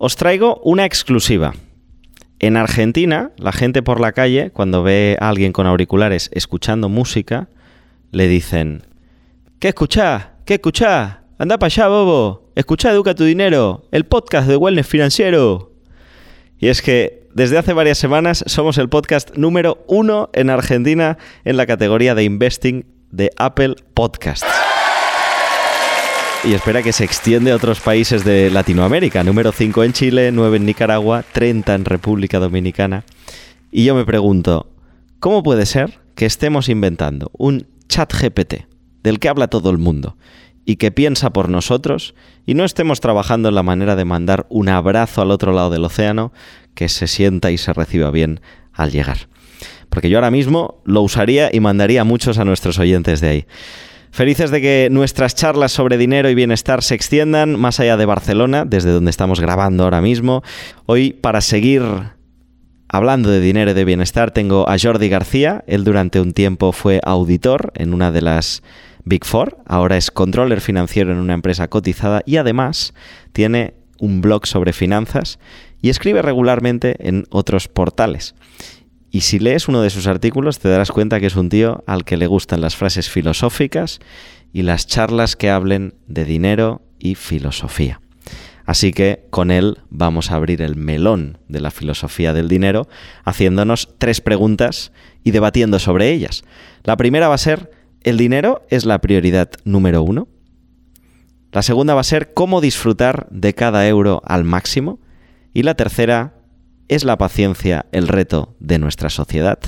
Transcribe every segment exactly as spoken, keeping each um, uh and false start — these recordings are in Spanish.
Os traigo una exclusiva. En Argentina, la gente por la calle, cuando ve a alguien con auriculares escuchando música, le dicen: ¿qué escuchás? ¿Qué escuchás? Anda para allá, bobo. Escuchá Educa tu Dinero, el podcast de Wellness Financiero. Y es que desde hace varias semanas somos el podcast número uno en Argentina en la categoría de Investing de Apple Podcasts. Y espera que se extiende a otros países de Latinoamérica. Número cinco en Chile, nueve en Nicaragua, treinta en República Dominicana. Y yo me pregunto, ¿cómo puede ser que estemos inventando un ChatGPT del que habla todo el mundo y que piensa por nosotros y no estemos trabajando en la manera de mandar un abrazo al otro lado del océano que se sienta y se reciba bien al llegar? Porque yo ahora mismo lo usaría y mandaría a muchos a nuestros oyentes de ahí. Felices de que nuestras charlas sobre dinero y bienestar se extiendan más allá de Barcelona, desde donde estamos grabando ahora mismo. Hoy, para seguir hablando de dinero y de bienestar, tengo a Jordi García. Él durante un tiempo fue auditor en una de las Big Four. Ahora es controller financiero en una empresa cotizada y además tiene un blog sobre finanzas y escribe regularmente en otros portales. Y si lees uno de sus artículos te darás cuenta que es un tío al que le gustan las frases filosóficas y las charlas que hablen de dinero y filosofía. Así que con él vamos a abrir el melón de la filosofía del dinero haciéndonos tres preguntas y debatiendo sobre ellas. La primera va a ser: ¿el dinero es la prioridad número uno? La segunda va a ser: ¿cómo disfrutar de cada euro al máximo? Y la tercera: ¿es la paciencia el reto de nuestra sociedad?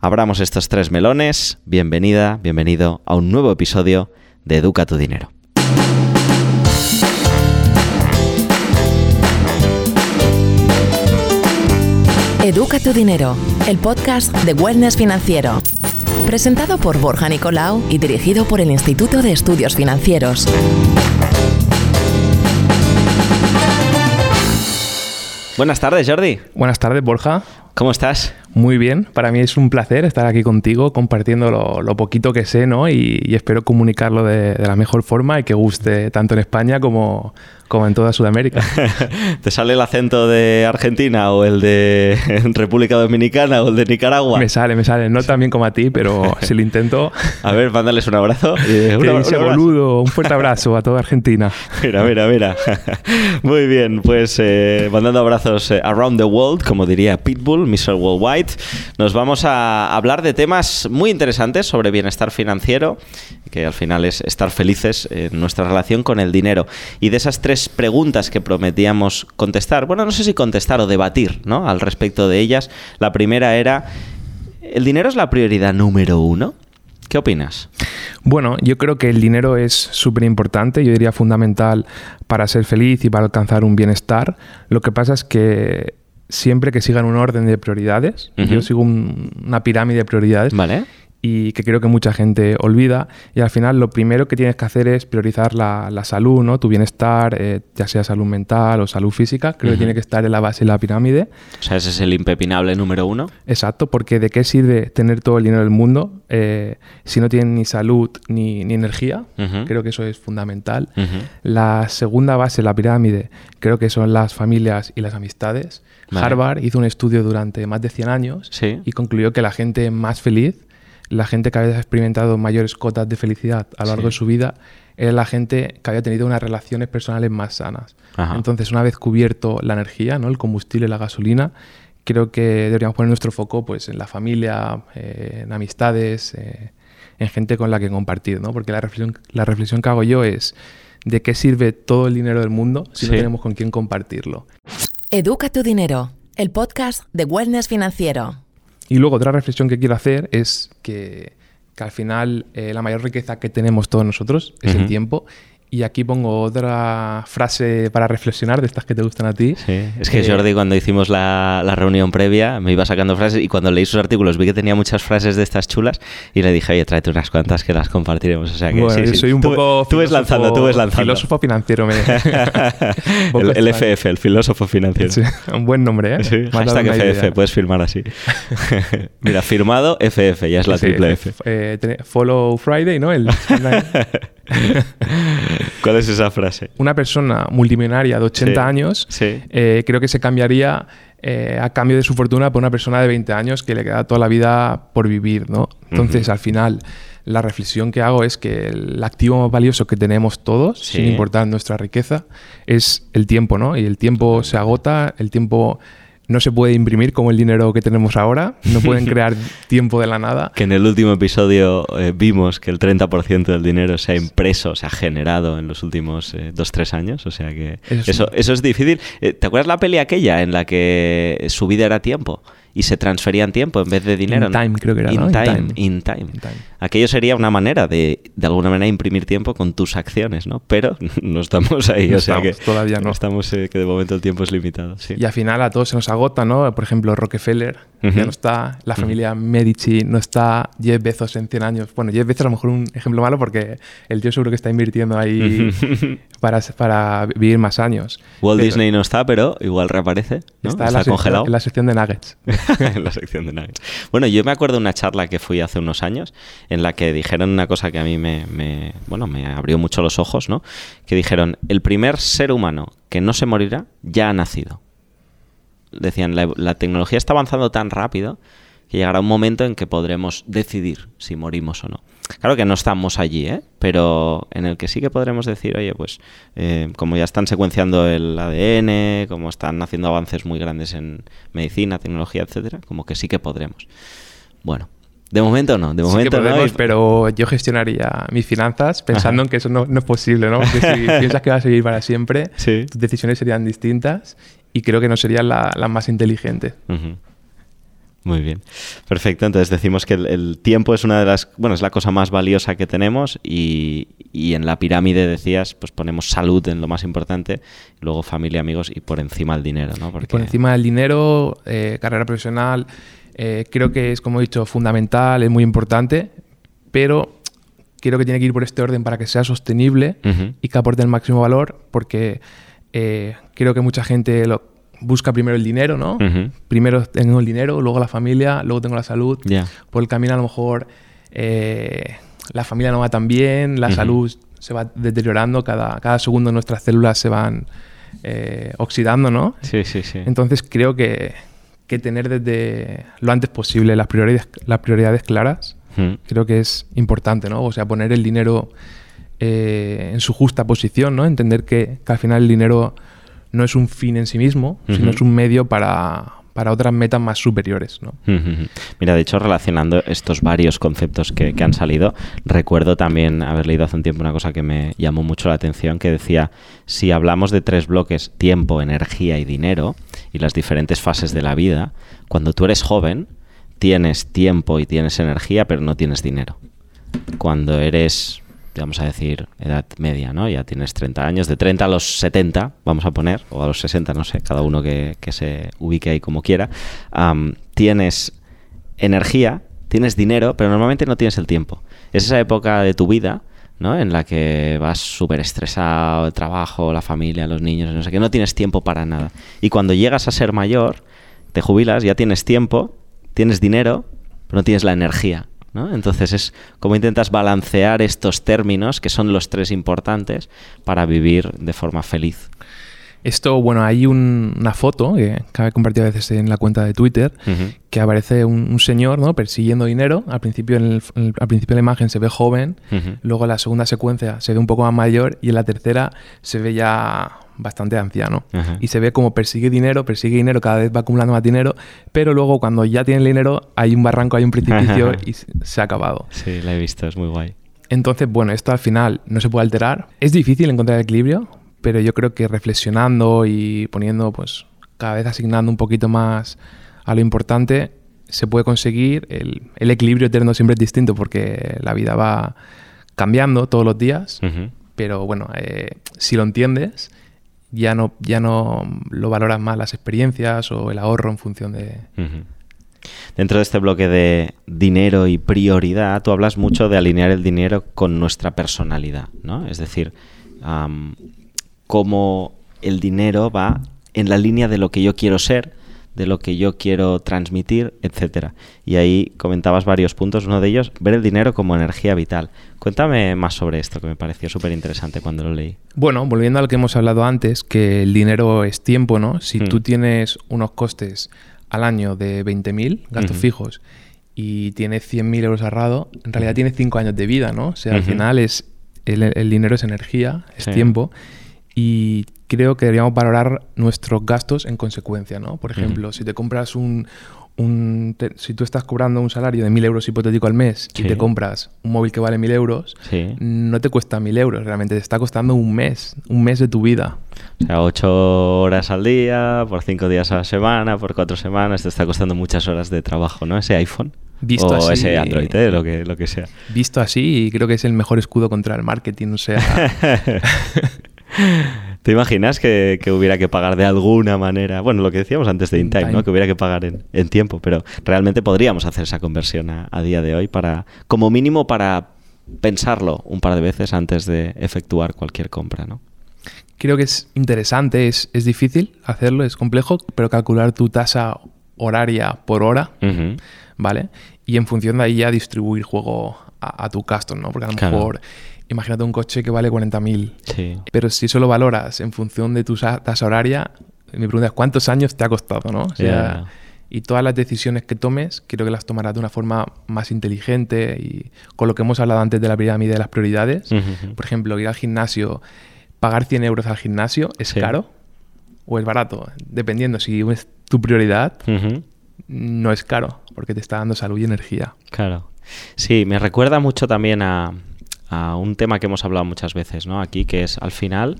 Abramos estos tres melones. Bienvenida, bienvenido a un nuevo episodio de Educa tu Dinero. Educa tu Dinero, el podcast de Wellness Financiero. Presentado por Borja Nicolau y dirigido por el Instituto de Estudios Financieros. Buenas tardes, Jordi. Buenas tardes, Borja. ¿Cómo estás? Muy bien. Para mí es un placer estar aquí contigo compartiendo lo, lo poquito que sé, ¿no? Y, y espero comunicarlo de, de la mejor forma y que guste tanto en España como, como en toda Sudamérica. ¿Te sale el acento de Argentina o el de República Dominicana o el de Nicaragua? Me sale, me sale. No tan bien como a ti, pero si lo intento. A ver, mándales un abrazo. Eh, un, un, dice, un boludo, un fuerte abrazo a toda Argentina. Mira, mira, mira. Muy bien, pues eh, mandando abrazos around the world, como diría Pitbull, mister Worldwide. Nos vamos a hablar de temas muy interesantes sobre bienestar financiero, que al final es estar felices en nuestra relación con el dinero. Y de esas tres preguntas que prometíamos contestar, bueno, no sé si contestar o debatir, ¿no?, al respecto de ellas. La primera era: ¿el dinero es la prioridad número uno? ¿Qué opinas? Bueno, yo creo que el dinero es súper importante, yo diría fundamental para ser feliz y para alcanzar un bienestar. Lo que pasa es que siempre que sigan un orden de prioridades, uh-huh. yo sigo un, una pirámide de prioridades, vale, y que creo que mucha gente olvida. Y al final lo primero que tienes que hacer es priorizar la, la salud, ¿no?, tu bienestar, eh, ya sea salud mental o salud física. Creo uh-huh. que tiene que estar en la base de la pirámide. O sea, ese es el impepinable número uno. Exacto, porque ¿de qué sirve tener todo el dinero del mundo eh, si no tienes ni salud ni, ni energía? Uh-huh. Creo que eso es fundamental. Uh-huh. La segunda base de la pirámide creo que son las familias y las amistades. Vale. Harvard hizo un estudio durante más de cien años ¿sí? y concluyó que la gente más feliz, la gente que había experimentado mayores cotas de felicidad a lo largo sí. de su vida, era la gente que había tenido unas relaciones personales más sanas. Ajá. Entonces, una vez cubierto la energía, ¿no?, el combustible, la gasolina, creo que deberíamos poner nuestro foco, pues, en la familia, eh, en amistades, eh, en gente con la que compartir, ¿no? Porque la reflexión, la reflexión que hago yo es: ¿de qué sirve todo el dinero del mundo si sí. no tenemos con quién compartirlo? Educa tu Dinero, el podcast de Wellness Financiero. Y luego otra reflexión que quiero hacer es que, que al final eh, la mayor riqueza que tenemos todos nosotros es uh-huh. el tiempo. Y aquí pongo otra frase para reflexionar, de estas que te gustan a ti. Sí. Es que eh, Jordi, cuando hicimos la, la reunión previa, me iba sacando frases y cuando leí sus artículos vi que tenía muchas frases de estas chulas y le dije: oye, tráete unas cuantas que las compartiremos. O sea que bueno, sí, sí. soy un poco... Tú, tú ves lanzando, tú ves lanzando. Filósofo financiero. Me... el, el F F, el filósofo financiero. Sí, un buen nombre, ¿eh? Sí. Hashtag F F, idea. Puedes firmar así. Mira, firmado F F, ya es la sí, triple F. F. Eh, follow Friday, ¿no? El ¿Cuál es esa frase? Una persona multimillonaria de ochenta sí, años sí. Eh, creo que se cambiaría eh, a cambio de su fortuna por una persona de veinte años que le queda toda la vida por vivir, ¿no? Entonces, uh-huh. al final, la reflexión que hago es que el activo más valioso que tenemos todos, sí. sin importar nuestra riqueza, es el tiempo, ¿no? Y el tiempo se agota, el tiempo... No se puede imprimir como el dinero que tenemos ahora. No pueden crear tiempo de la nada. Que en el último episodio eh, vimos que el treinta por ciento del dinero se ha impreso, se ha generado en los últimos eh, dos, tres años. O sea que eso, eso, eso es difícil. Eh, ¿Te acuerdas la peli aquella en la que su vida era tiempo? Y se transferían tiempo en vez de dinero. In time, creo que era, in, ¿no? time, in, time. in time. In time. Aquello sería una manera de, de alguna manera, imprimir tiempo con tus acciones, ¿no? Pero no estamos ahí. No o sea estamos, que todavía no. Estamos, eh, que de momento el tiempo es limitado. Sí. Y al final a todos se nos agota, ¿no? Por ejemplo, Rockefeller uh-huh. ya no está, la familia uh-huh. Medici no está, Jeff Bezos en cien años. Bueno, Jeff Bezos a lo mejor un ejemplo malo porque el tío seguro que está invirtiendo ahí uh-huh. para, para vivir más años. Walt pero, Disney no está, pero igual reaparece, ¿no? Está, está, en la está congelado. Sección, en la sección de Nuggets. En la sección de Nuggets. Bueno, yo me acuerdo de una charla que fui hace unos años en la que dijeron una cosa que a mí me, me, bueno, me abrió mucho los ojos, ¿no? Que dijeron, el primer ser humano que no se morirá ya ha nacido. Decían, la, la tecnología está avanzando tan rápido que llegará un momento en que podremos decidir si morimos o no. Claro que no estamos allí, ¿eh? Pero en el que sí que podremos decir, oye, pues eh, como ya están secuenciando el A D N, como están haciendo avances muy grandes en medicina, tecnología, etcétera, como que sí que podremos. Bueno, de momento no, de momento sí que podemos, no. Y... pero yo gestionaría mis finanzas pensando Ajá. en que eso no, no es posible, ¿no? Porque si piensas que va a seguir para siempre, sí. tus decisiones serían distintas y creo que no serían la, la más inteligente. Uh-huh. Muy bien, perfecto. Entonces decimos que el, el tiempo es una de las, bueno, es la cosa más valiosa que tenemos y, y en la pirámide decías, pues ponemos salud en lo más importante, luego familia, amigos y por encima el dinero, ¿no? Porque... Por encima del dinero, eh, carrera profesional, eh, creo que es, como he dicho, fundamental, es muy importante, pero creo que tiene que ir por este orden para que sea sostenible uh-huh. y que aporte el máximo valor, porque eh, creo que mucha gente lo busca primero el dinero, ¿no? Uh-huh. Primero tengo el dinero, luego la familia, luego tengo la salud. Yeah. Por el camino a lo mejor eh, la familia no va tan bien, la uh-huh. salud se va deteriorando, cada, cada segundo nuestras células se van eh, oxidando, ¿no? Sí, sí, sí. Entonces creo que, que tener desde lo antes posible las prioridades, las prioridades claras uh-huh. creo que es importante, ¿no? O sea, poner el dinero eh, en su justa posición, ¿no? Entender que, que al final el dinero... no es un fin en sí mismo, uh-huh. sino es un medio para, para otras metas más superiores, ¿no? Uh-huh. Mira, de hecho, relacionando estos varios conceptos que, que han salido, recuerdo también haber leído hace un tiempo una cosa que me llamó mucho la atención, que decía, si hablamos de tres bloques, tiempo, energía y dinero, y las diferentes fases de la vida, cuando tú eres joven, tienes tiempo y tienes energía, pero no tienes dinero. Cuando eres... vamos a decir, edad media, ¿no? Ya tienes treinta años, de treinta a los setenta, vamos a poner, o a los sesenta, no sé, cada uno que, que se ubique ahí como quiera, um, tienes energía, tienes dinero, pero normalmente no tienes el tiempo. Es esa época de tu vida, ¿no? En la que vas súper estresado, el trabajo, la familia, los niños, no sé qué, no tienes tiempo para nada. Y cuando llegas a ser mayor, te jubilas, ya tienes tiempo, tienes dinero, pero no tienes la energía, ¿no? Entonces es como intentas balancear estos términos, que son los tres importantes, para vivir de forma feliz. Esto, bueno, hay un, una foto que he compartido a veces en la cuenta de Twitter, uh-huh. que aparece un, un señor, ¿no? persiguiendo dinero. Al principio, en el, en el, al principio de la imagen se ve joven, uh-huh. luego en la segunda secuencia se ve un poco más mayor y en la tercera se ve ya... bastante anciano. Ajá. Y se ve como persigue dinero, persigue dinero, cada vez va acumulando más dinero, pero luego cuando ya tiene el dinero hay un barranco, hay un precipicio y se ha acabado. Sí, la he visto, es muy guay. Entonces, bueno, esto al final no se puede alterar. Es difícil encontrar el equilibrio, pero yo creo que reflexionando y poniendo, pues, cada vez asignando un poquito más a lo importante, se puede conseguir. El, el equilibrio eterno siempre es distinto porque la vida va cambiando todos los días, uh-huh. pero bueno, eh, si lo entiendes... ya no ya no lo valoras más las experiencias o el ahorro en función de... Uh-huh. Dentro de este bloque de dinero y prioridad, tú hablas mucho de alinear el dinero con nuestra personalidad, ¿no? Es decir, um, cómo el dinero va en la línea de lo que yo quiero ser, de lo que yo quiero transmitir, etcétera. Y ahí comentabas varios puntos, uno de ellos, ver el dinero como energía vital. Cuéntame más sobre esto, que me pareció súper interesante cuando lo leí. Bueno, volviendo al que hemos hablado antes, que el dinero es tiempo, ¿no? Si mm. tú tienes unos costes al año de veinte mil gastos mm-hmm. fijos y tienes cien mil euros ahorrado, en realidad tienes cinco años de vida, ¿no? O sea, mm-hmm. al final es el, el dinero es energía, es sí. tiempo. Y creo que deberíamos valorar nuestros gastos en consecuencia, ¿no? Por ejemplo, uh-huh. si te compras un... un te, si tú estás cobrando un salario de mil euros hipotético al mes sí. y te compras un móvil que vale mil euros, sí. no te cuesta mil euros. Realmente te está costando un mes, un mes de tu vida. O sea, ocho horas al día, por cinco días a la semana, por cuatro semanas, te está costando muchas horas de trabajo, ¿no? Ese iPhone. Visto o así, ese Android, ¿eh? lo, que, lo que sea. Visto así, creo que es el mejor escudo contra el marketing, o sea... ¿Te imaginas que, que hubiera que pagar de alguna manera? Bueno, lo que decíamos antes de InTime, ¿no? Que hubiera que pagar en, en tiempo, pero realmente podríamos hacer esa conversión a, a día de hoy para, como mínimo, para pensarlo un par de veces antes de efectuar cualquier compra, ¿no? Creo que es interesante, es, es difícil hacerlo, es complejo, pero calcular tu tasa horaria por hora, uh-huh. ¿vale? Y en función de ahí ya distribuir juego a, a tu custom, ¿no? Porque a lo claro. mejor... Imagínate un coche que vale cuarenta mil, sí. pero si eso lo valoras en función de tu tasa horaria, mi pregunta es ¿cuántos años te ha costado? ¿No? O sea, yeah. Y todas las decisiones que tomes, creo que las tomarás de una forma más inteligente y con lo que hemos hablado antes de la pirámide de las prioridades. Uh-huh. Por ejemplo, ir al gimnasio, pagar cien euros al gimnasio, ¿es sí. caro o es barato? Dependiendo, si es tu prioridad, uh-huh. no es caro porque te está dando salud y energía. Claro. Sí, me recuerda mucho también a... a un tema que hemos hablado muchas veces, ¿no? Aquí, que es, al final,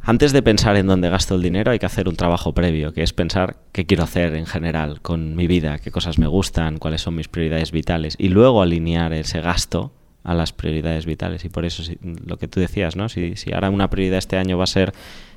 antes de pensar en dónde gasto el dinero, hay que hacer un trabajo previo, que es pensar qué quiero hacer en general con mi vida, qué cosas me gustan, cuáles son mis prioridades vitales, y luego alinear ese gasto a las prioridades vitales. Y por eso, si, lo que tú decías, ¿no? Si, si ahora una prioridad este año va a ser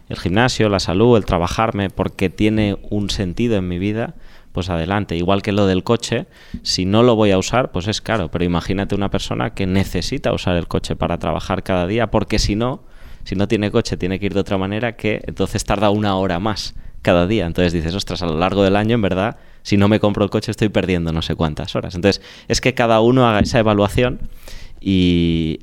el gimnasio, la salud, el trabajarme, porque tiene un sentido en mi vida... pues adelante. Igual que lo del coche, si no lo voy a usar, pues es caro. Pero imagínate una persona que necesita usar el coche para trabajar cada día, porque si no, si no tiene coche, tiene que ir de otra manera, que entonces tarda una hora más cada día. Entonces dices, ostras, a lo largo del año, en verdad, si no me compro el coche estoy perdiendo no sé cuántas horas. Entonces es que cada uno haga esa evaluación y...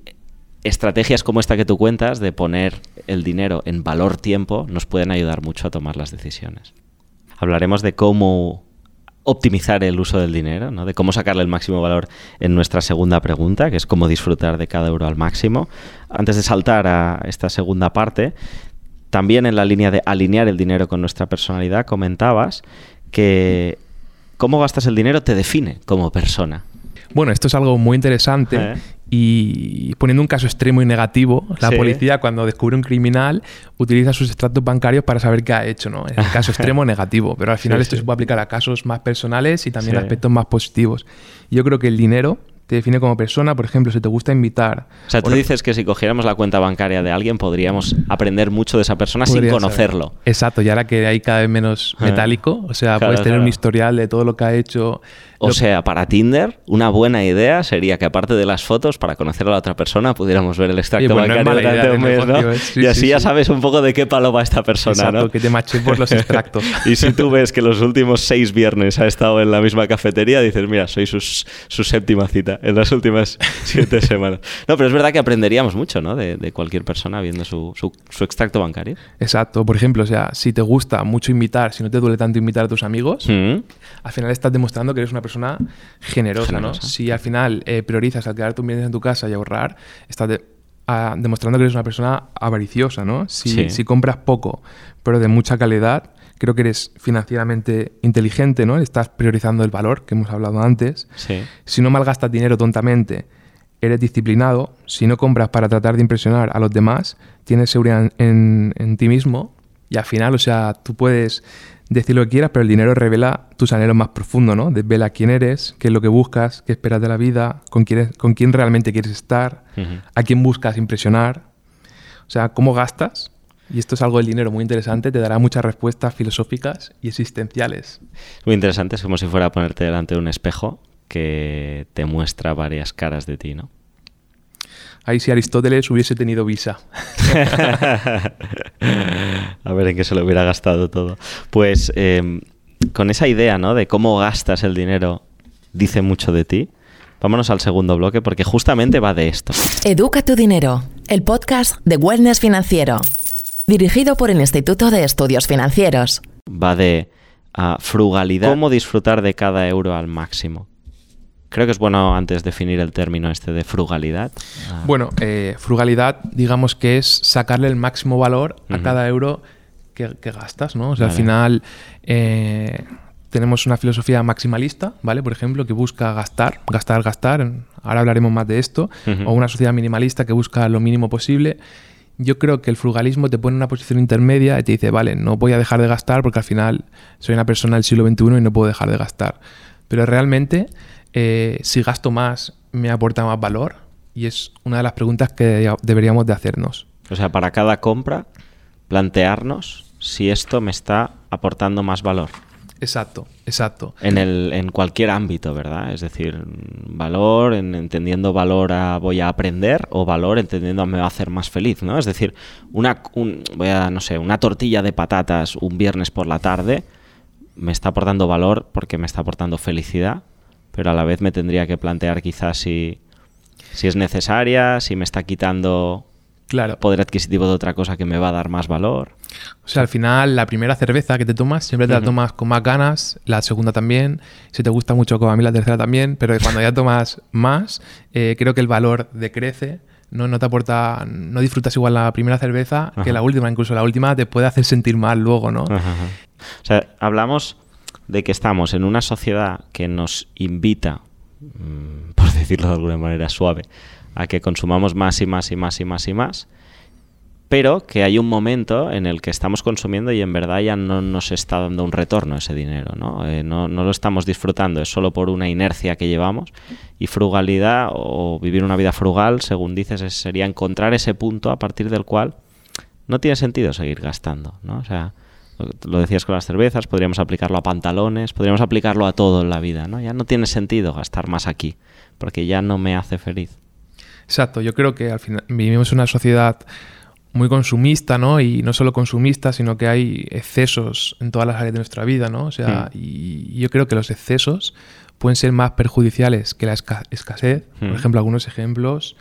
estrategias como esta que tú cuentas de poner el dinero en valor tiempo nos pueden ayudar mucho a tomar las decisiones. Hablaremos de cómo... optimizar el uso del dinero, ¿no? De cómo sacarle el máximo valor en nuestra segunda pregunta, que es cómo disfrutar de cada euro al máximo. Antes de saltar a esta segunda parte, también en la línea de alinear el dinero con nuestra personalidad, comentabas que cómo gastas el dinero te define como persona. Bueno, esto es algo muy interesante. ¿Eh? Y poniendo un caso extremo y negativo, la sí. policía, cuando descubre un criminal, utiliza sus extractos bancarios para saber qué ha hecho, ¿no? En el caso extremo negativo, pero al final sí, esto sí. se puede aplicar a casos más personales y también sí. a aspectos más positivos. Yo creo que el dinero te define como persona. Por ejemplo, si te gusta invitar... O sea, tú o dices que si cogiéramos la cuenta bancaria de alguien podríamos aprender mucho de esa persona sin conocerlo. Saber. Exacto, y ahora que hay cada vez menos metálico, o sea, claro, puedes tener claro. un historial de todo lo que ha hecho... O sea, que... para Tinder, una buena idea sería que aparte de las fotos, para conocer a la otra persona, pudiéramos ver el extracto bueno, bancario no durante un mes, ¿no? Motivo, sí, y así sí, ya sí. sabes un poco de qué palo va esta persona, exacto, ¿no? Que te maché por los extractos. Y si tú ves que los últimos seis viernes ha estado en la misma cafetería, dices, mira, soy sus, su séptima cita en las últimas siete semanas. No, pero es verdad que aprenderíamos mucho, ¿no? De, de cualquier persona viendo su, su, su extracto bancario. Exacto. Por ejemplo, o sea, si te gusta mucho invitar, si no te duele tanto invitar a tus amigos, mm-hmm. al final estás demostrando que eres una persona persona generosa, generosa, ¿no? Si al final eh, priorizas al quedarte un viernes en tu casa y ahorrar, estás de, a, demostrando que eres una persona avariciosa, ¿no? Si, sí. si compras poco, pero de mucha calidad, creo que eres financieramente inteligente, ¿no? Estás priorizando el valor, que hemos hablado antes. Sí. Si no malgastas dinero tontamente, eres disciplinado. Si no compras para tratar de impresionar a los demás, tienes seguridad en, en, en ti mismo. Y al final, o sea, tú puedes... decir lo que quieras, pero el dinero revela tus anhelos más profundos, ¿no? Desvela quién eres, qué es lo que buscas, qué esperas de la vida, con quién, es, con quién realmente quieres estar, uh-huh. a quién buscas impresionar. O sea, cómo gastas, y esto es algo del dinero muy interesante, te dará muchas respuestas filosóficas y existenciales. Muy interesante, es como si fuera a ponerte delante de un espejo que te muestra varias caras de ti, ¿no? Ahí si Aristóteles hubiese tenido visa. A ver en qué se lo hubiera gastado todo. Pues eh, con esa idea, ¿no?, de cómo gastas el dinero dice mucho de ti, vámonos al segundo bloque porque justamente va de esto. Educa tu dinero, el podcast de Wellness Financiero, dirigido por el Instituto de Estudios Financieros. Va de uh, frugalidad, cómo disfrutar de cada euro al máximo. Creo que es bueno antes definir el término este de frugalidad. Ah. Bueno, eh, frugalidad, digamos que es sacarle el máximo valor a uh-huh. cada euro que, que gastas, ¿no? O sea, vale. Al final eh, tenemos una filosofía maximalista, ¿vale? Por ejemplo, que busca gastar, gastar, gastar. Ahora hablaremos más de esto. Uh-huh. O una sociedad minimalista que busca lo mínimo posible. Yo creo que el frugalismo te pone en una posición intermedia y te dice, vale, no voy a dejar de gastar porque al final soy una persona del siglo veintiuno y no puedo dejar de gastar. Pero realmente... Eh, si gasto más, me aporta más valor, y es una de las preguntas que deberíamos de hacernos. O sea, para cada compra, plantearnos si esto me está aportando más valor. Exacto, exacto. En el, en cualquier ámbito, ¿verdad? Es decir, valor, en, entendiendo valor a voy a aprender, o valor entendiendo a me va a hacer más feliz, ¿no? Es decir, una, un, voy a, no sé, una tortilla de patatas un viernes por la tarde me está aportando valor porque me está aportando felicidad, pero a la vez me tendría que plantear quizás si, si es necesaria, si me está quitando claro. poder adquisitivo de otra cosa que me va a dar más valor. O sea, al final, la primera cerveza que te tomas, siempre te uh-huh. la tomas con más ganas, la segunda también, si te gusta mucho como a mí la tercera también, pero cuando ya tomas más, eh, creo que el valor decrece. No, no te aporta, no disfrutas igual la primera cerveza ajá. que la última, incluso la última te puede hacer sentir mal luego, ¿no? Ajá, ajá. O sea, hablamos... de que estamos en una sociedad que nos invita, por decirlo de alguna manera suave, a que consumamos más y más y más y más y más, pero que hay un momento en el que estamos consumiendo y en verdad ya no nos está dando un retorno ese dinero, ¿no? Eh, no, no lo estamos disfrutando, es solo por una inercia que llevamos, y frugalidad o vivir una vida frugal, según dices, es, sería encontrar ese punto a partir del cual no tiene sentido seguir gastando, ¿no? O sea, lo decías con las cervezas, podríamos aplicarlo a pantalones, podríamos aplicarlo a todo en la vida, ¿no? Ya no tiene sentido gastar más aquí, porque ya no me hace feliz. Exacto, yo creo que al final vivimos en una sociedad muy consumista, ¿no? Y no solo consumista, sino que hay excesos en todas las áreas de nuestra vida, ¿no? O sea, mm. y yo creo que los excesos pueden ser más perjudiciales que la esca- escasez. Mm. Por ejemplo, algunos ejemplos...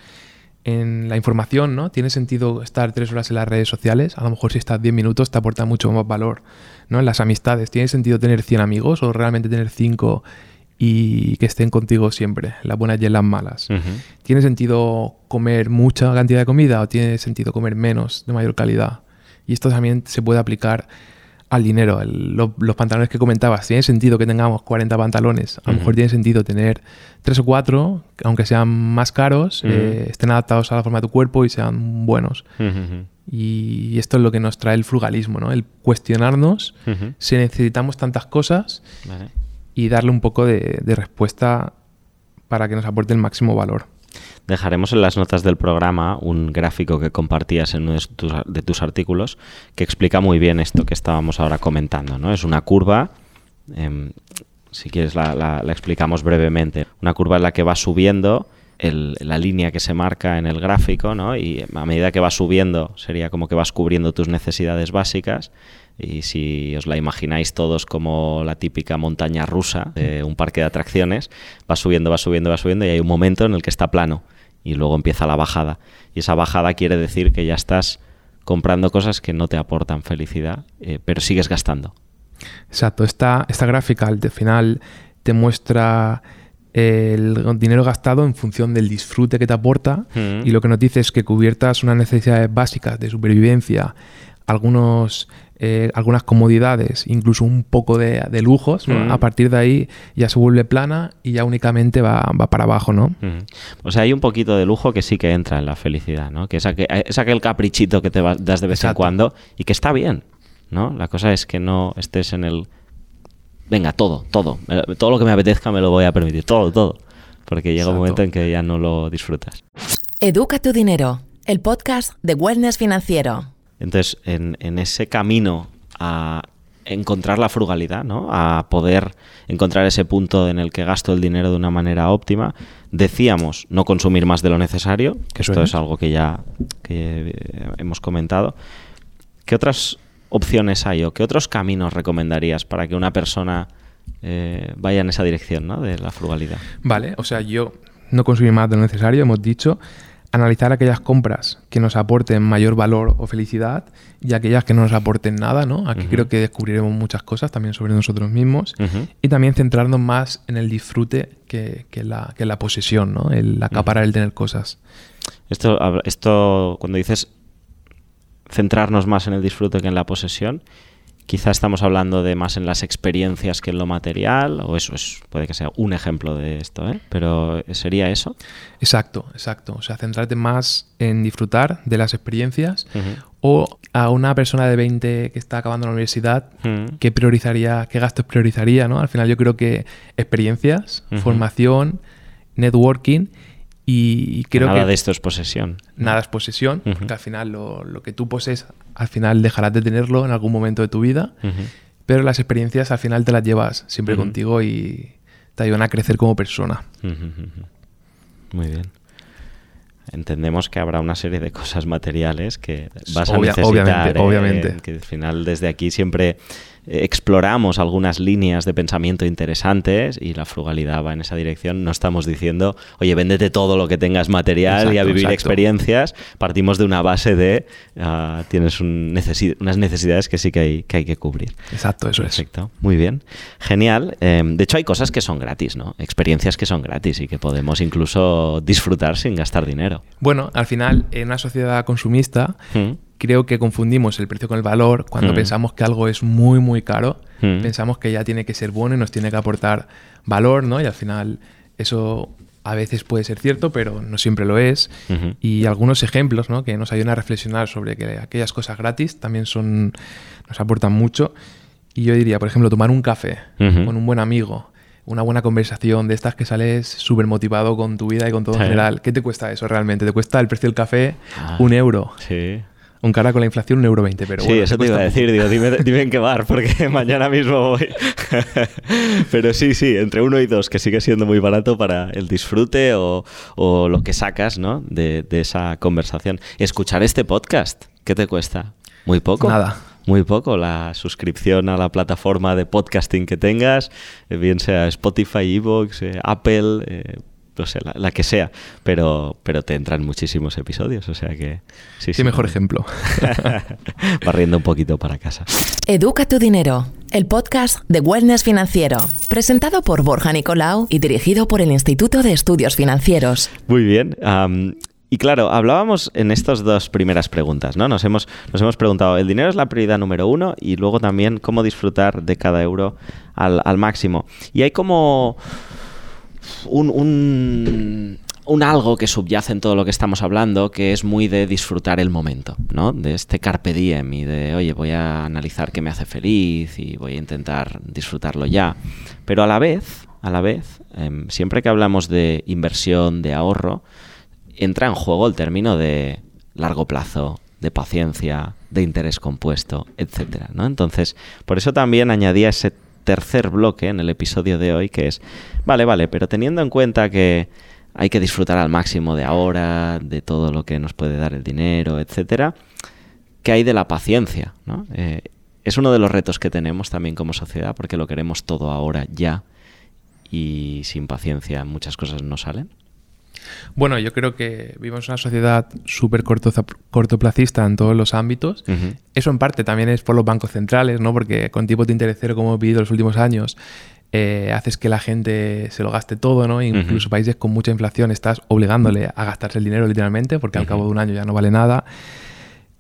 en la información, ¿no? Tiene sentido estar tres horas en las redes sociales. A lo mejor si estás diez minutos te aporta mucho más valor, ¿no? En las amistades, ¿tiene sentido tener cien amigos o realmente tener cinco y que estén contigo siempre? Las buenas y en las malas. Uh-huh. ¿Tiene sentido comer mucha cantidad de comida o tiene sentido comer menos de mayor calidad? Y esto también se puede aplicar al dinero. El, lo, los pantalones que comentabas, ¿tiene sentido que tengamos cuarenta pantalones? A lo uh-huh. mejor tiene sentido tener tres o cuatro, aunque sean más caros, uh-huh. eh, estén adaptados a la forma de tu cuerpo y sean buenos. Uh-huh. Y esto es lo que nos trae el frugalismo, ¿no? El cuestionarnos uh-huh. si necesitamos tantas cosas vale. y darle un poco de, de respuesta para que nos aporte el máximo valor. Dejaremos en las notas del programa un gráfico que compartías en uno de tus, de tus artículos que explica muy bien esto que estábamos ahora comentando, ¿no? Es una curva, eh, si quieres la, la, la explicamos brevemente, una curva en la que va subiendo el, la línea que se marca en el gráfico, ¿no? Y a medida que va subiendo sería como que vas cubriendo tus necesidades básicas. Y si os la imagináis todos como la típica montaña rusa de un parque de atracciones, va subiendo, va subiendo, va subiendo y hay un momento en el que está plano y luego empieza la bajada. Y esa bajada quiere decir que ya estás comprando cosas que no te aportan felicidad, eh, pero sigues gastando. Exacto. Esta, esta gráfica al final te muestra el dinero gastado en función del disfrute que te aporta mm. y lo que nos dice es que cubiertas unas necesidades básicas de supervivencia, algunos... Eh, algunas comodidades, incluso un poco de, de lujos, ¿no? Mm. A partir de ahí ya se vuelve plana y ya únicamente va, va para abajo, ¿no? Mm. O sea, hay un poquito de lujo que sí que entra en la felicidad, ¿no? Que es aquel, es aquel caprichito que te va, das de vez Exacto. en cuando y que está bien, ¿no? La cosa es que no estés en el... Venga, todo, todo. Todo lo que me apetezca me lo voy a permitir. Todo, todo. Porque llega Exacto. un momento en que ya no lo disfrutas. Educa tu dinero. El podcast de Wellness Financiero. Entonces, en, en ese camino a encontrar la frugalidad, ¿no? A poder encontrar ese punto en el que gasto el dinero de una manera óptima, decíamos no consumir más de lo necesario, que esto es algo que ya que hemos comentado. ¿Qué otras opciones hay o qué otros caminos recomendarías para que una persona eh, vaya en esa dirección, ¿no?, de la frugalidad? Vale, o sea, yo no consumir más de lo necesario, hemos dicho, analizar aquellas compras que nos aporten mayor valor o felicidad y aquellas que no nos aporten nada, ¿no? Aquí uh-huh. creo que descubriremos muchas cosas también sobre nosotros mismos uh-huh. y también centrarnos más en el disfrute que, que, la, que la posesión, ¿no? El acaparar, uh-huh. el tener cosas. Esto, esto, cuando dices centrarnos más en el disfrute que en la posesión, quizá estamos hablando de más en las experiencias que en lo material, o eso es, puede que sea un ejemplo de esto, ¿eh? Pero ¿sería eso? Exacto, exacto. O sea, centrarte más en disfrutar de las experiencias. Uh-huh. O a una persona de veinte que está acabando la universidad, uh-huh. ¿qué priorizaría, qué gastos priorizaría, ¿no? Al final yo creo que experiencias, uh-huh. formación, networking. Y creo nada que de esto es posesión. Nada es posesión, uh-huh. porque al final lo, lo que tú posees, al final dejarás de tenerlo en algún momento de tu vida, uh-huh. pero las experiencias al final te las llevas siempre uh-huh. contigo y te ayudan a crecer como persona. Uh-huh. Muy bien. Entendemos que habrá una serie de cosas materiales que vas Obvia, a necesitar. Obviamente, eh, obviamente. Que al final desde aquí siempre exploramos algunas líneas de pensamiento interesantes y la frugalidad va en esa dirección. No estamos diciendo, oye, véndete todo lo que tengas material, exacto, y a vivir exacto. experiencias. Partimos de una base de uh, tienes un necesi- unas necesidades que sí que hay que, hay que cubrir. Exacto, eso Perfecto. es. Perfecto, muy bien. Genial. Eh, de hecho, hay cosas que son gratis, ¿no? Experiencias que son gratis y que podemos incluso disfrutar sin gastar dinero. Bueno, al final, en una sociedad consumista, ¿Mm? creo que confundimos el precio con el valor cuando mm. pensamos que algo es muy, muy caro. Mm. Pensamos que ya tiene que ser bueno y nos tiene que aportar valor, ¿no? Y al final eso a veces puede ser cierto, pero no siempre lo es. Mm-hmm. Y algunos ejemplos, ¿no?, que nos ayudan a reflexionar sobre que aquellas cosas gratis también son, nos aportan mucho. Y yo diría, por ejemplo, tomar un café mm-hmm. con un buen amigo, una buena conversación de estas que sales súper motivado con tu vida y con todo sí. en general. ¿Qué te cuesta eso realmente? ¿Te cuesta el precio del café ah, un euro? Sí. Un cara con la inflación, un euro veinte, pero sí, bueno. Sí, eso te iba a decir. Digo, dime, dime en qué bar, porque mañana mismo voy. Pero sí, sí, entre uno y dos, que sigue siendo muy barato para el disfrute o, o lo que sacas, ¿no?, de, de esa conversación. Escuchar este podcast, ¿qué te cuesta? Muy poco. Nada. Muy poco, la suscripción a la plataforma de podcasting que tengas, bien sea Spotify, Evox, eh, Apple, eh, no sé, la, la que sea, pero, pero te entran muchísimos episodios, o sea que... Sí, sí, mejor ejemplo. Barriendo un poquito para casa. Educa tu dinero, el podcast de Wellness Financiero, presentado por Borja Nicolau y dirigido por el Instituto de Estudios Financieros. Muy bien. Um, y claro, hablábamos en estas dos primeras preguntas, ¿no? Nos hemos, nos hemos preguntado, ¿el dinero es la prioridad número uno? Y luego también, ¿cómo disfrutar de cada euro al, al máximo? Y hay como... Un, un, un algo que subyace en todo lo que estamos hablando, que es muy de disfrutar el momento, ¿no? De este carpe diem y de, oye, voy a analizar qué me hace feliz y voy a intentar disfrutarlo ya. Pero a la vez, a la vez, eh, siempre que hablamos de inversión, de ahorro, entra en juego el término de largo plazo, de paciencia, de interés compuesto, etcétera, ¿no? Entonces, por eso también añadía ese tercer bloque en el episodio de hoy, que es, vale, vale, pero teniendo en cuenta que hay que disfrutar al máximo de ahora, de todo lo que nos puede dar el dinero, etcétera, ¿qué hay de la paciencia, ¿no? Eh, es uno de los retos que tenemos también como sociedad, porque lo queremos todo ahora, ya, y sin paciencia muchas cosas no salen. Bueno, yo creo que vivimos una sociedad súper corto, cortoplacista en todos los ámbitos. Uh-huh. Eso en parte también es por los bancos centrales, ¿no? Porque con tipos de interés cero, como he vivido los últimos años, eh, haces que la gente se lo gaste todo, ¿no? Incluso uh-huh. países con mucha inflación estás obligándole a gastarse el dinero literalmente, porque uh-huh. al cabo de un año ya no vale nada.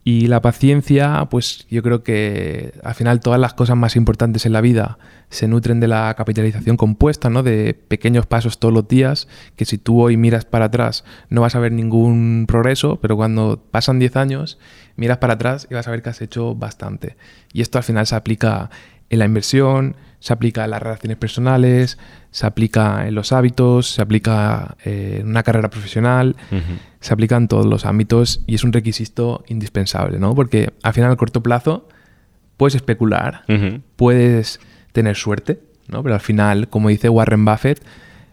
Y la paciencia, pues yo creo que al final todas las cosas más importantes en la vida se nutren de la capitalización compuesta, ¿no? De pequeños pasos todos los días, que si tú hoy miras para atrás no vas a ver ningún progreso, pero cuando pasan diez años miras para atrás y vas a ver que has hecho bastante. Y esto al final se aplica en la inversión, se aplica en las relaciones personales, se aplica en los hábitos, se aplica eh, en una carrera profesional, uh-huh. se aplica en todos los ámbitos y es un requisito indispensable, ¿no? Porque al final, a corto plazo, puedes especular, uh-huh. puedes tener suerte, ¿no? Pero al final, como dice Warren Buffett,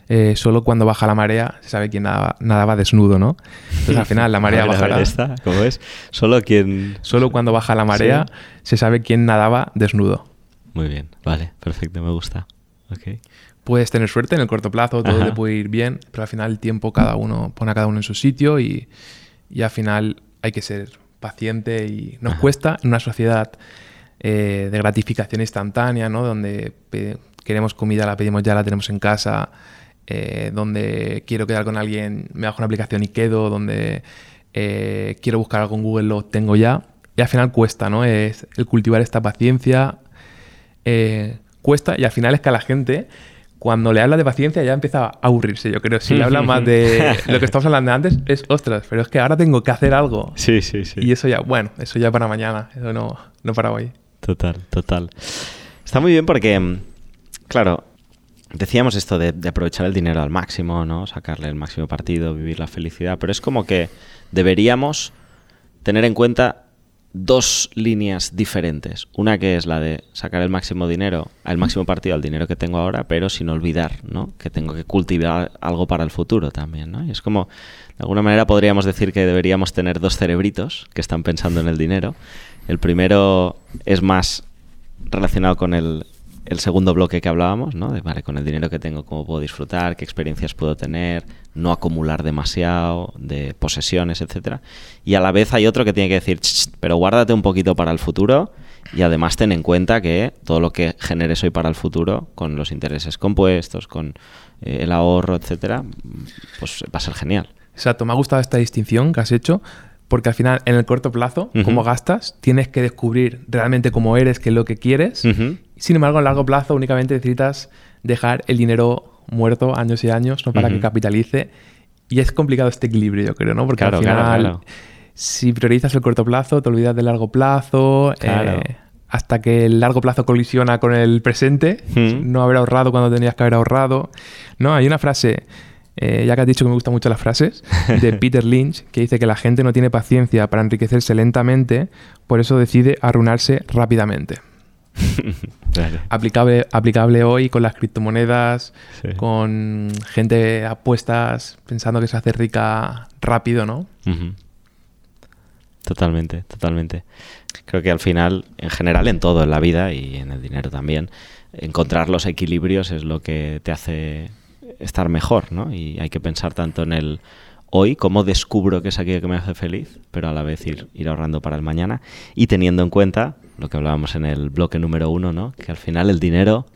eh, solo cuando baja la marea se sabe quién nadaba, nadaba desnudo, ¿no? Entonces al final la marea bajará. Esta, ¿cómo es? Solo quien... Solo cuando baja la marea ¿Sí? se sabe quién nadaba desnudo. Muy bien, vale, perfecto, me gusta. Okay. Puedes tener suerte en el corto plazo, todo Ajá. te puede ir bien, pero al final el tiempo cada uno pone a cada uno en su sitio y, y al final hay que ser paciente y nos Ajá. cuesta en una sociedad eh, de gratificación instantánea, ¿no? Donde queremos comida, la pedimos ya, la tenemos en casa, eh, donde quiero quedar con alguien, me bajo una aplicación y quedo, donde eh, quiero buscar algo en Google, lo tengo ya, y al final cuesta, ¿no? Es el cultivar esta paciencia, eh, cuesta, y al final es que a la gente, cuando le habla de paciencia, ya empieza a aburrirse, yo creo. Si le habla más de lo que estamos hablando antes, es, ostras, pero es que ahora tengo que hacer algo. Sí, sí, sí. Y eso ya, bueno, eso ya para mañana, eso no, no para hoy. Total, total. Está muy bien porque, claro, decíamos esto de, de aprovechar el dinero al máximo, ¿no? Sacarle el máximo partido, vivir la felicidad, pero es como que deberíamos tener en cuenta dos líneas diferentes. Una que es la de sacar el máximo dinero, el máximo partido al dinero que tengo ahora, pero sin olvidar, ¿no? Que tengo que cultivar algo para el futuro también, ¿no? Y es como, de alguna manera podríamos decir que deberíamos tener dos cerebritos que están pensando en el dinero. El primero es más relacionado con el, el segundo bloque que hablábamos, ¿no? De, vale, con el dinero que tengo, ¿cómo puedo disfrutar? ¿Qué experiencias puedo tener? No acumular demasiado, de posesiones, etcétera. Y a la vez hay otro que tiene que decir, pero guárdate un poquito para el futuro y además ten en cuenta que todo lo que generes hoy para el futuro, con los intereses compuestos, con eh, el ahorro, etcétera, pues va a ser genial. Exacto, me ha gustado esta distinción que has hecho, porque al final, en el corto plazo, uh-huh. cómo gastas, tienes que descubrir realmente cómo eres, qué es lo que quieres. Uh-huh. Sin embargo, a largo plazo únicamente necesitas dejar el dinero muerto años y años, no para uh-huh. que capitalice, y es complicado este equilibrio, yo creo, ¿no? Porque claro, al final claro, claro. si priorizas el corto plazo te olvidas del largo plazo, claro. eh, hasta que el largo plazo colisiona con el presente, uh-huh. no haber ahorrado cuando tenías que haber ahorrado, ¿no? Hay una frase, eh, ya que has dicho que me gustan mucho las frases, de Peter Lynch, que dice que la gente no tiene paciencia para enriquecerse lentamente, por eso decide arruinarse rápidamente. Vale. Aplicable, aplicable hoy con las criptomonedas, sí. con gente apuestas pensando que se hace rica rápido, ¿no? Uh-huh. Totalmente, totalmente. Creo que al final, en general, en todo, en la vida y en el dinero también, encontrar los equilibrios es lo que te hace estar mejor, ¿no? Y hay que pensar tanto en el hoy, cómo descubro que es aquello que me hace feliz, pero a la vez ir, ir ahorrando para el mañana y teniendo en cuenta lo que hablábamos en el bloque número uno, ¿no? Que al final el dinero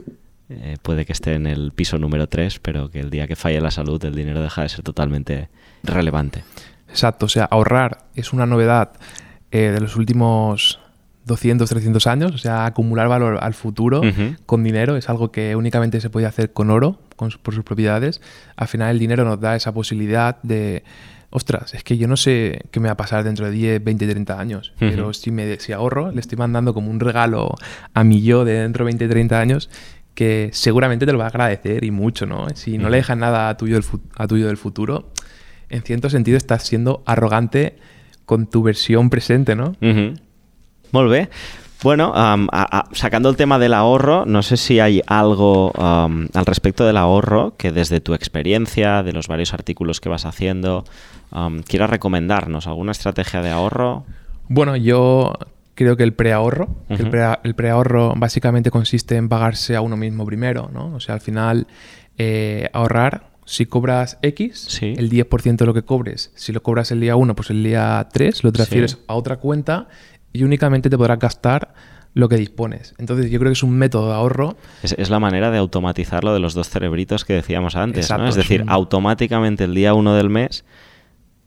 eh, puede que esté en el piso número tres, pero que el día que falle la salud el dinero deja de ser totalmente relevante. Exacto, o sea, ahorrar es una novedad eh, de los últimos doscientos, trescientos años, o sea, acumular valor al futuro uh-huh. con dinero es algo que únicamente se podía hacer con oro, con, por sus propiedades. Al final el dinero nos da esa posibilidad de, ostras, es que yo no sé qué me va a pasar dentro de diez, veinte, treinta años, uh-huh. pero si, me, si ahorro le estoy mandando como un regalo a mi yo de dentro de veinte, treinta años que seguramente te lo va a agradecer y mucho, ¿no? Si no uh-huh. le dejas nada a tu yo del, fu- a tu yo del futuro, en cierto sentido estás siendo arrogante con tu versión presente, ¿no? Uh-huh. Molt bé. Bueno, um, a, a, sacando el tema del ahorro, no sé si hay algo um, al respecto del ahorro que desde tu experiencia, de los varios artículos que vas haciendo, um, quieras recomendarnos. ¿Alguna estrategia de ahorro? Bueno, yo creo que el preahorro, uh-huh. que el, pre, el preahorro básicamente consiste en pagarse a uno mismo primero, ¿no? O sea, al final eh, ahorrar. Si cobras X, sí. el diez por ciento de lo que cobres, si lo cobras el día uno, pues el día tres lo transfieres sí. a otra cuenta y únicamente te podrás gastar lo que dispones. Entonces yo creo que es un método de ahorro. Es, es la manera de automatizar lo de los dos cerebritos que decíamos antes. Exacto, ¿no? Es decir, sí. automáticamente el día uno del mes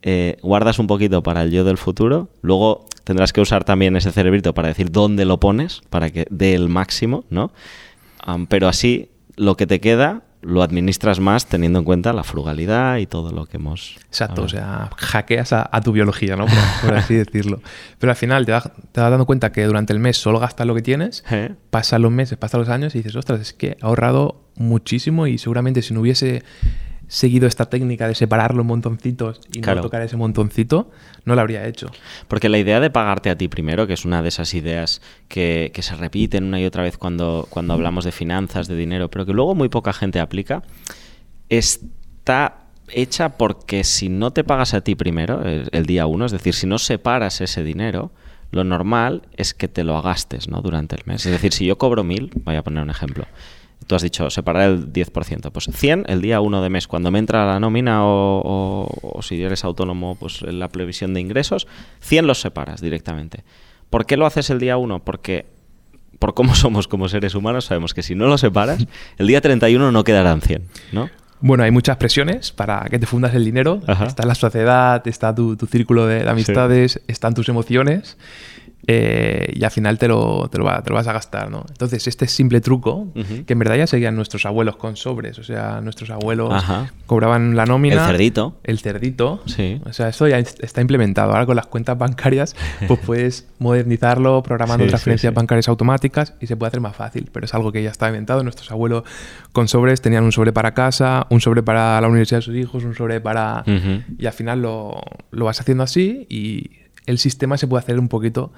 eh, guardas un poquito para el yo del futuro, luego tendrás que usar también ese cerebrito para decir dónde lo pones, para que dé el máximo, ¿no? Um, pero así lo que te queda lo administras más teniendo en cuenta la frugalidad y todo lo que hemos... Exacto, hablado. O sea, hackeas a, a tu biología, ¿no? Por, por así decirlo. Pero al final te vas te vas dando cuenta que durante el mes solo gastas lo que tienes, ¿eh? Pasan los meses, pasan los años y dices, ostras, es que he ahorrado muchísimo y seguramente si no hubiese seguido esta técnica de separar los montoncitos y claro. no tocar ese montoncito, no lo habría hecho. Porque la idea de pagarte a ti primero, que es una de esas ideas que, que se repiten una y otra vez cuando, cuando hablamos de finanzas, de dinero, pero que luego muy poca gente aplica, está hecha porque si no te pagas a ti primero, el, el día uno, es decir, si no separas ese dinero, lo normal es que te lo gastes, ¿no?, durante el mes. Es decir, si yo cobro mil, voy a poner un ejemplo, tú has dicho separar el diez por ciento, pues cien el día uno de mes, cuando me entra la nómina o, o, o si eres autónomo, pues la previsión de ingresos, cien los separas directamente. ¿Por qué lo haces el día uno? Porque por cómo somos como seres humanos sabemos que si no lo separas, el día treinta y uno no quedarán cien, ¿no? Bueno, hay muchas presiones para que te fundas el dinero. Ajá. Está la sociedad, está tu, tu círculo de, de amistades, sí, están tus emociones, eh, y al final te lo, te, lo va, te lo vas a gastar, ¿no? Entonces, este simple truco, uh-huh, que en verdad ya seguían nuestros abuelos con sobres, o sea, nuestros abuelos, ajá, cobraban la nómina. El cerdito. El cerdito. Sí. O sea, eso ya está implementado. Ahora con las cuentas bancarias, pues puedes modernizarlo programando, sí, transferencias, sí, sí, bancarias automáticas, y se puede hacer más fácil, pero es algo que ya está inventado. Nuestros abuelos con sobres tenían un sobre para casa, un sobre para la universidad de sus hijos, un sobre para... Uh-huh. Y al final lo, lo vas haciendo así y el sistema se puede hacer un poquito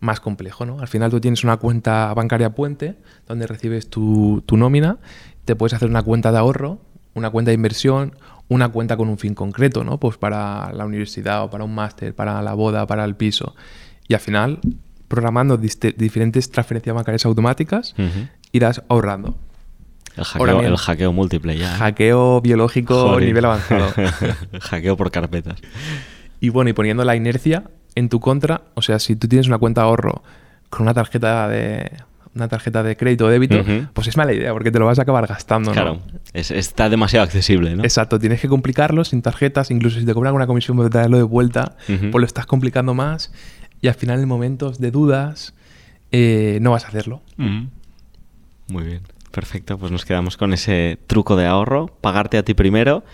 más complejo, ¿no? Al final tú tienes una cuenta bancaria puente donde recibes tu, tu nómina, te puedes hacer una cuenta de ahorro, una cuenta de inversión, una cuenta con un fin concreto, ¿no? Pues para la universidad o para un máster, para la boda, para el piso. Y al final, programando dist- diferentes transferencias bancarias automáticas, uh-huh, irás ahorrando. El hackeo, el hackeo múltiple ya. ¿Eh? Hackeo biológico, joder, nivel avanzado. Hackeo por carpetas. Y bueno, y poniendo la inercia en tu contra, o sea, si tú tienes una cuenta de ahorro con una tarjeta de una tarjeta de crédito o débito, uh-huh, pues es mala idea porque te lo vas a acabar gastando, ¿no? Claro, es, está demasiado accesible, ¿no? Exacto, tienes que complicarlo sin tarjetas, incluso si te cobran una comisión por traerlo de vuelta, uh-huh, pues lo estás complicando más y al final en momentos de dudas eh, no vas a hacerlo. Uh-huh. Muy bien, perfecto, pues nos quedamos con ese truco de ahorro, pagarte a ti primero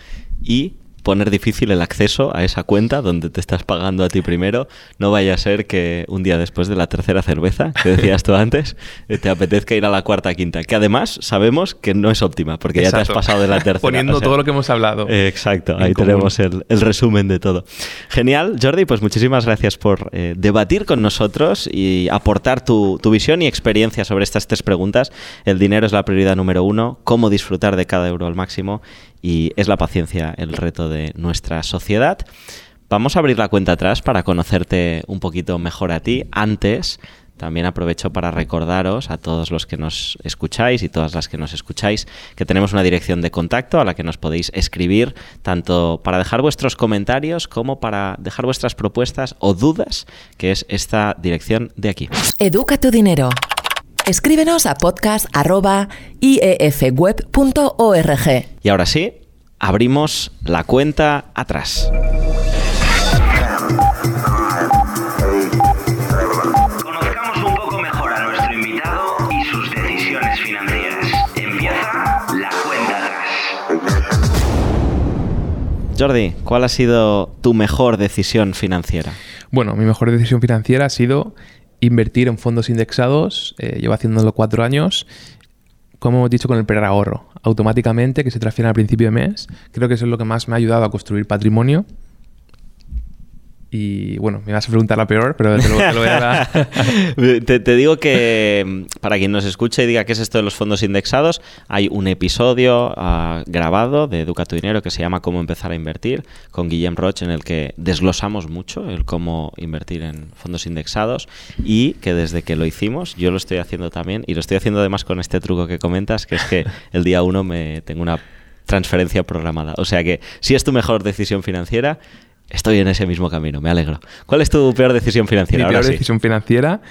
y poner difícil el acceso a esa cuenta donde te estás pagando a ti primero. No vaya a ser que un día después de la tercera cerveza, que decías tú antes, te apetezca ir a la cuarta, quinta, que además sabemos que no es óptima, porque exacto, ya te has pasado de la tercera. Poniendo, o sea, todo lo que hemos hablado. Eh, exacto, ahí común. Tenemos el, el resumen de todo. Genial, Jordi, pues muchísimas gracias por eh, debatir con nosotros y aportar tu, tu visión y experiencia sobre estas tres preguntas. El dinero es la prioridad número uno, cómo disfrutar de cada euro al máximo, y es la paciencia el reto de nuestra sociedad. Vamos a abrir la cuenta atrás para conocerte un poquito mejor a ti. Antes, también aprovecho para recordaros a todos los que nos escucháis y todas las que nos escucháis que tenemos una dirección de contacto a la que nos podéis escribir tanto para dejar vuestros comentarios como para dejar vuestras propuestas o dudas, que es esta dirección de aquí. Educa tu dinero. Escríbenos a podcast arroba i e f web punto org. Y ahora sí, abrimos la cuenta atrás. Conozcamos un poco mejor a nuestro invitado y sus decisiones financieras. Empieza la cuenta atrás. Jordi, ¿cuál ha sido tu mejor decisión financiera? Bueno, mi mejor decisión financiera ha sido invertir en fondos indexados, eh, llevo haciéndolo cuatro años, como hemos dicho, con el preahorro, automáticamente que se transfieren al principio de mes. Creo que eso es lo que más me ha ayudado a construir patrimonio. Y bueno, me vas a preguntar la peor, pero te lo, te lo voy a dar. te, te digo que para quien nos escuche y diga qué es esto de los fondos indexados, hay un episodio uh, grabado de Educa tu Dinero que se llama Cómo empezar a invertir, con Guillem Roch, en el que desglosamos mucho el cómo invertir en fondos indexados, y que desde que lo hicimos, yo lo estoy haciendo también, y lo estoy haciendo además con este truco que comentas, que es que el día uno me tengo una transferencia programada. O sea que si es tu mejor decisión financiera, estoy en ese mismo camino, me alegro. ¿Cuál es tu peor decisión financiera? Mi peor Ahora sí. decisión financiera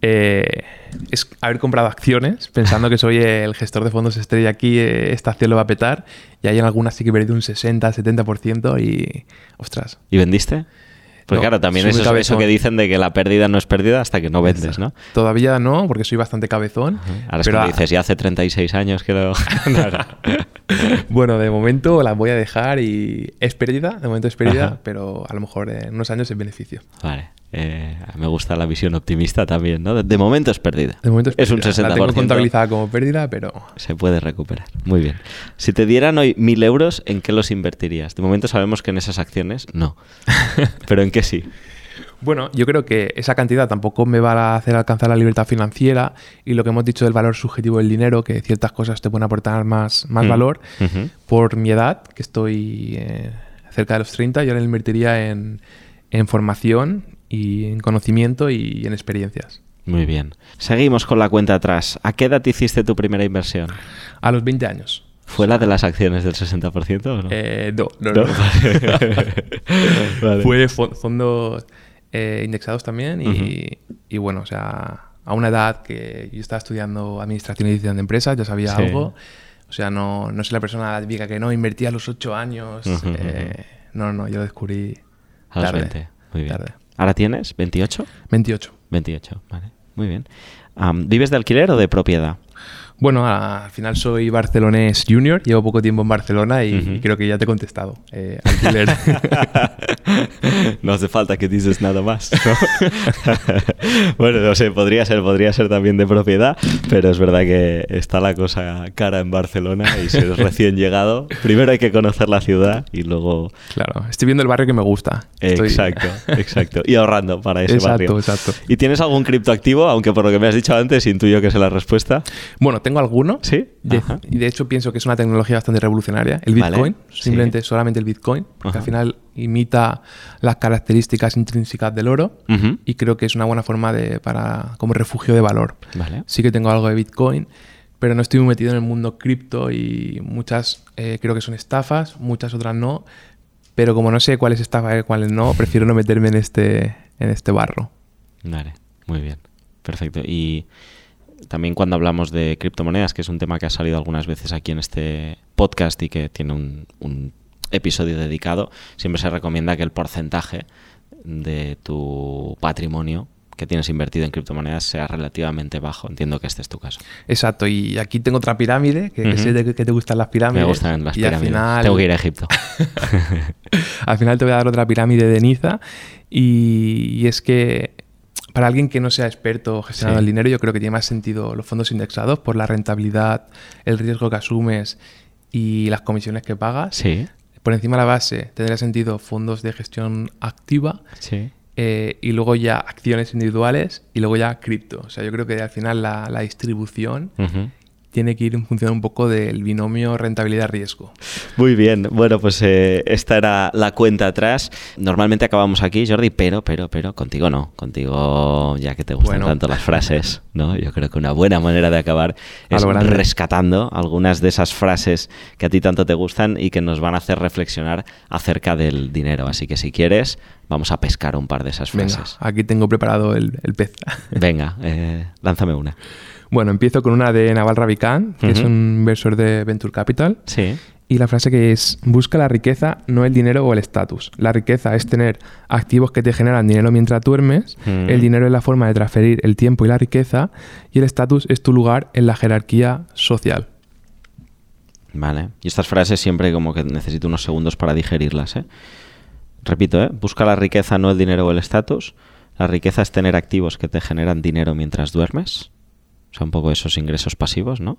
eh, es haber comprado acciones pensando que soy el gestor de fondos estrella aquí, eh, esta acción lo va a petar, y hay en algunas sí que he perdido un sesenta, setenta por ciento y... ¡Ostras! ¿Y vendiste? Pues no, claro, también eso, eso que dicen de que la pérdida no es pérdida hasta que no vendes, ¿no? Todavía no, porque soy bastante cabezón. Uh-huh. Ahora es que a... dices, ya hace treinta y seis años que lo... Bueno, de momento las voy a dejar y es pérdida, de momento es pérdida, ajá, pero a lo mejor en unos años es beneficio. Vale, eh, me gusta la visión optimista también, ¿no? De, de momento es pérdida. De momento es pérdida. Es un sesenta por ciento. La tengo contabilizada como pérdida, pero... se puede recuperar. Muy bien. Si te dieran hoy mil euros, ¿en qué los invertirías? De momento sabemos que en esas acciones no, pero ¿en qué sí? Bueno, yo creo que esa cantidad tampoco me va a hacer alcanzar la libertad financiera, y lo que hemos dicho del valor subjetivo del dinero, que ciertas cosas te pueden aportar más, más mm. valor. Uh-huh. Por mi edad, que estoy eh, cerca de los treinta, yo ahora invertiría en, en formación y en conocimiento y en experiencias. Muy bien. Seguimos con la cuenta atrás. ¿A qué edad hiciste tu primera inversión? A los veinte años. ¿Fue la de las acciones del sesenta por ciento o no? Eh, no, no, no. no. Vale. Fue fondos eh, indexados también y, uh-huh. y bueno, o sea, a una edad que yo estaba estudiando administración y dirección de empresas, ya sabía sí. algo. O sea, no, no soy la persona típica que no invertía a los ocho años. Uh-huh, eh, uh-huh. No, no, yo lo descubrí a los veinte. Muy bien. Tarde. ¿Ahora tienes veintiocho? veintiocho. veintiocho, vale. Muy bien. Um, ¿Vives de alquiler o de propiedad? Bueno, al final soy barcelonés junior, llevo poco tiempo en Barcelona y uh-huh. creo que ya te he contestado. Eh, alquiler. No hace falta que dices nada más, ¿no? Bueno, no sé, podría ser, podría ser también de propiedad, pero es verdad que está la cosa cara en Barcelona y si eres recién llegado, primero hay que conocer la ciudad y luego... Claro, estoy viendo el barrio que me gusta. Estoy... Exacto, exacto. Y ahorrando para ese exacto, barrio. Exacto, exacto. ¿Y tienes algún criptoactivo? Aunque por lo que me has dicho antes, intuyo que es la respuesta. Bueno, tengo alguno. Sí. De, y de hecho pienso que es una tecnología bastante revolucionaria. El Bitcoin, vale. simplemente sí. solamente el Bitcoin, porque Ajá. al final imita las características intrínsecas del oro uh-huh. y creo que es una buena forma de para como refugio de valor. Vale. Sí que tengo algo de Bitcoin, pero no estoy muy metido en el mundo cripto y muchas eh, creo que son estafas, muchas otras no, pero como no sé cuáles estafas y cuáles no, prefiero no meterme en este, en este barro. Vale, muy bien. Perfecto. Y... También cuando hablamos de criptomonedas, que es un tema que ha salido algunas veces aquí en este podcast y que tiene un, un episodio dedicado, siempre se recomienda que el porcentaje de tu patrimonio que tienes invertido en criptomonedas sea relativamente bajo. Entiendo que este es tu caso. Exacto. Y aquí tengo otra pirámide, que, uh-huh. que sé que te gustan las pirámides. Me gustan las y pirámides. Al final... Tengo que ir a Egipto. Al final te voy a dar otra pirámide de Niza y, y es que... Para alguien que no sea experto gestionando sí. el dinero, yo creo que tiene más sentido los fondos indexados por la rentabilidad, el riesgo que asumes y las comisiones que pagas. Sí. Por encima de la base tendría sentido fondos de gestión activa sí. eh, y luego ya acciones individuales y luego ya cripto. O sea, yo creo que al final la, la distribución... Uh-huh. tiene que ir en función un poco del binomio rentabilidad-riesgo. Muy bien. Bueno, pues eh, esta era la cuenta atrás. Normalmente acabamos aquí, Jordi, pero, pero, pero, contigo no. Contigo, ya que te gustan bueno. tanto las frases, ¿no? Yo creo que una buena manera de acabar es rescatando algunas de esas frases que a ti tanto te gustan y que nos van a hacer reflexionar acerca del dinero. Así que si quieres, vamos a pescar un par de esas frases. Venga, aquí tengo preparado el, el pez. Venga, eh, lánzame una. Bueno, empiezo con una de Naval Ravikant, que uh-huh. es un inversor de Venture Capital. Sí. Y la frase que es, busca la riqueza, no el dinero o el estatus. La riqueza es tener activos que te generan dinero mientras duermes. Uh-huh. El dinero es la forma de transferir el tiempo y la riqueza. Y el estatus es tu lugar en la jerarquía social. Vale. Y estas frases siempre como que necesito unos segundos para digerirlas, ¿eh? Repito, ¿eh? Busca la riqueza, no el dinero o el estatus. La riqueza es tener activos que te generan dinero mientras duermes. O sea, un poco esos ingresos pasivos, ¿no?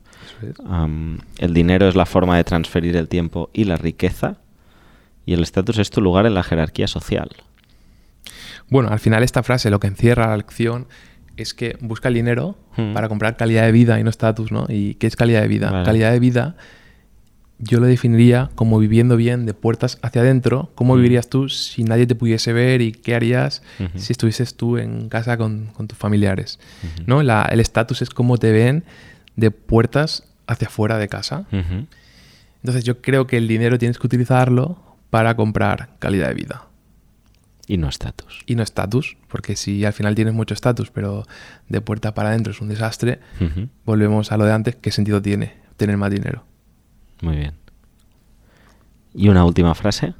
Um, el dinero es la forma de transferir el tiempo y la riqueza. Y el estatus es tu lugar en la jerarquía social. Bueno, al final esta frase lo que encierra la lección es que busca el dinero hmm. para comprar calidad de vida y no estatus, ¿no? ¿Y qué es calidad de vida? Vale. Calidad de vida yo lo definiría como viviendo bien de puertas hacia adentro. ¿Cómo hmm. vivirías tú si nadie te pudiese ver y qué harías uh-huh. si estuvieses tú en casa con, con tus familiares? Uh-huh. ¿No? La, el estatus es cómo te ven de puertas hacia afuera de casa. Uh-huh. Entonces yo creo que el dinero tienes que utilizarlo para comprar calidad de vida. Y no estatus. Y no estatus, porque si al final tienes mucho estatus, pero de puertas para adentro es un desastre, uh-huh. volvemos a lo de antes, ¿qué sentido tiene tener más dinero? Muy bien. ¿Y una última frase?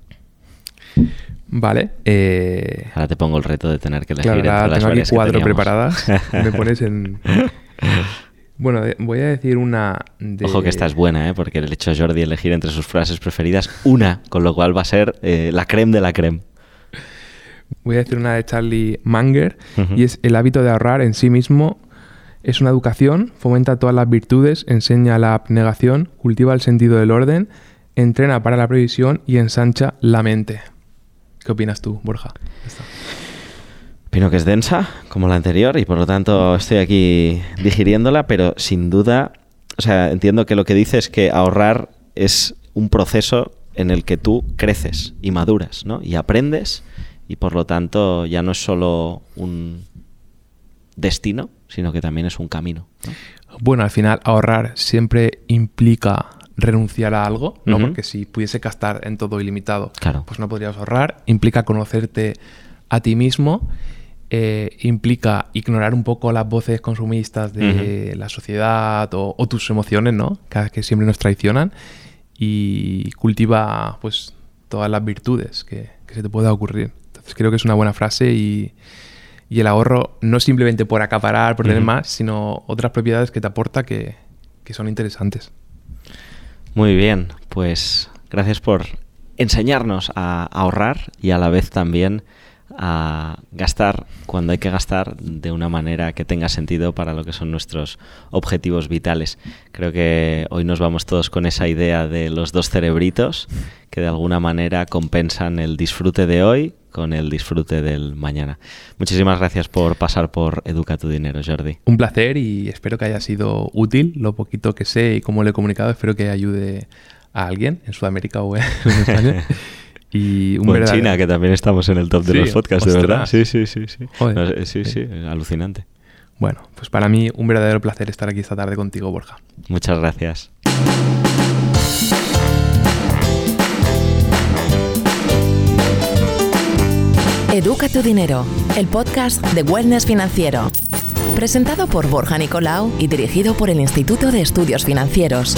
Vale. Eh... Ahora te pongo el reto de tener que elegir. Claro, entre las tengo aquí cuatro preparadas. Me pones en... Bueno, voy a decir una de... Ojo que esta es buena, ¿eh? Porque le he hecho a Jordi elegir entre sus frases preferidas una, con lo cual va a ser eh, la creme de la creme. Voy a decir una de Charlie Munger uh-huh. y es el hábito de ahorrar en sí mismo... Es una educación, fomenta todas las virtudes, enseña la abnegación, cultiva el sentido del orden, entrena para la previsión y ensancha la mente. ¿Qué opinas tú, Borja? Opino que es densa, como la anterior, y por lo tanto estoy aquí digiriéndola, pero sin duda, o sea, entiendo que lo que dices es que ahorrar es un proceso en el que tú creces y maduras, ¿no? Y aprendes, y por lo tanto ya no es solo un destino, sino que también es un camino, ¿no? Bueno, al final ahorrar siempre implica renunciar a algo, ¿no? Uh-huh. Porque si pudiese gastar en todo ilimitado, claro, pues no podrías ahorrar. Implica conocerte a ti mismo, eh, implica ignorar un poco las voces consumistas de uh-huh. la sociedad o, o tus emociones, ¿no? Que, que siempre nos traicionan, y cultiva pues todas las virtudes que, que se te pueda ocurrir. Entonces creo que es una buena frase, y, y el ahorro no es simplemente por acaparar, por uh-huh. tener más, sino otras propiedades que te aporta que, que son interesantes. Muy bien, pues gracias por enseñarnos a ahorrar y a la vez también a gastar cuando hay que gastar de una manera que tenga sentido para lo que son nuestros objetivos vitales. Creo que hoy nos vamos todos con esa idea de los dos cerebritos que de alguna manera compensan el disfrute de hoy con el disfrute del mañana. Muchísimas gracias por pasar por Educa tu Dinero, Jordi. Un placer, y espero que haya sido útil lo poquito que sé y como lo he comunicado. Espero que ayude a alguien en Sudamérica o en España. Y un o en China, que también estamos en el top de sí, los podcasts, ostras. De verdad. Sí, sí, sí. Sí. No, sí, sí, sí, alucinante. Bueno, pues para mí un verdadero placer estar aquí esta tarde contigo, Borja. Muchas gracias. Educa tu Dinero, el podcast de Wellness Financiero. Presentado por Borja Nicolau y dirigido por el Instituto de Estudios Financieros.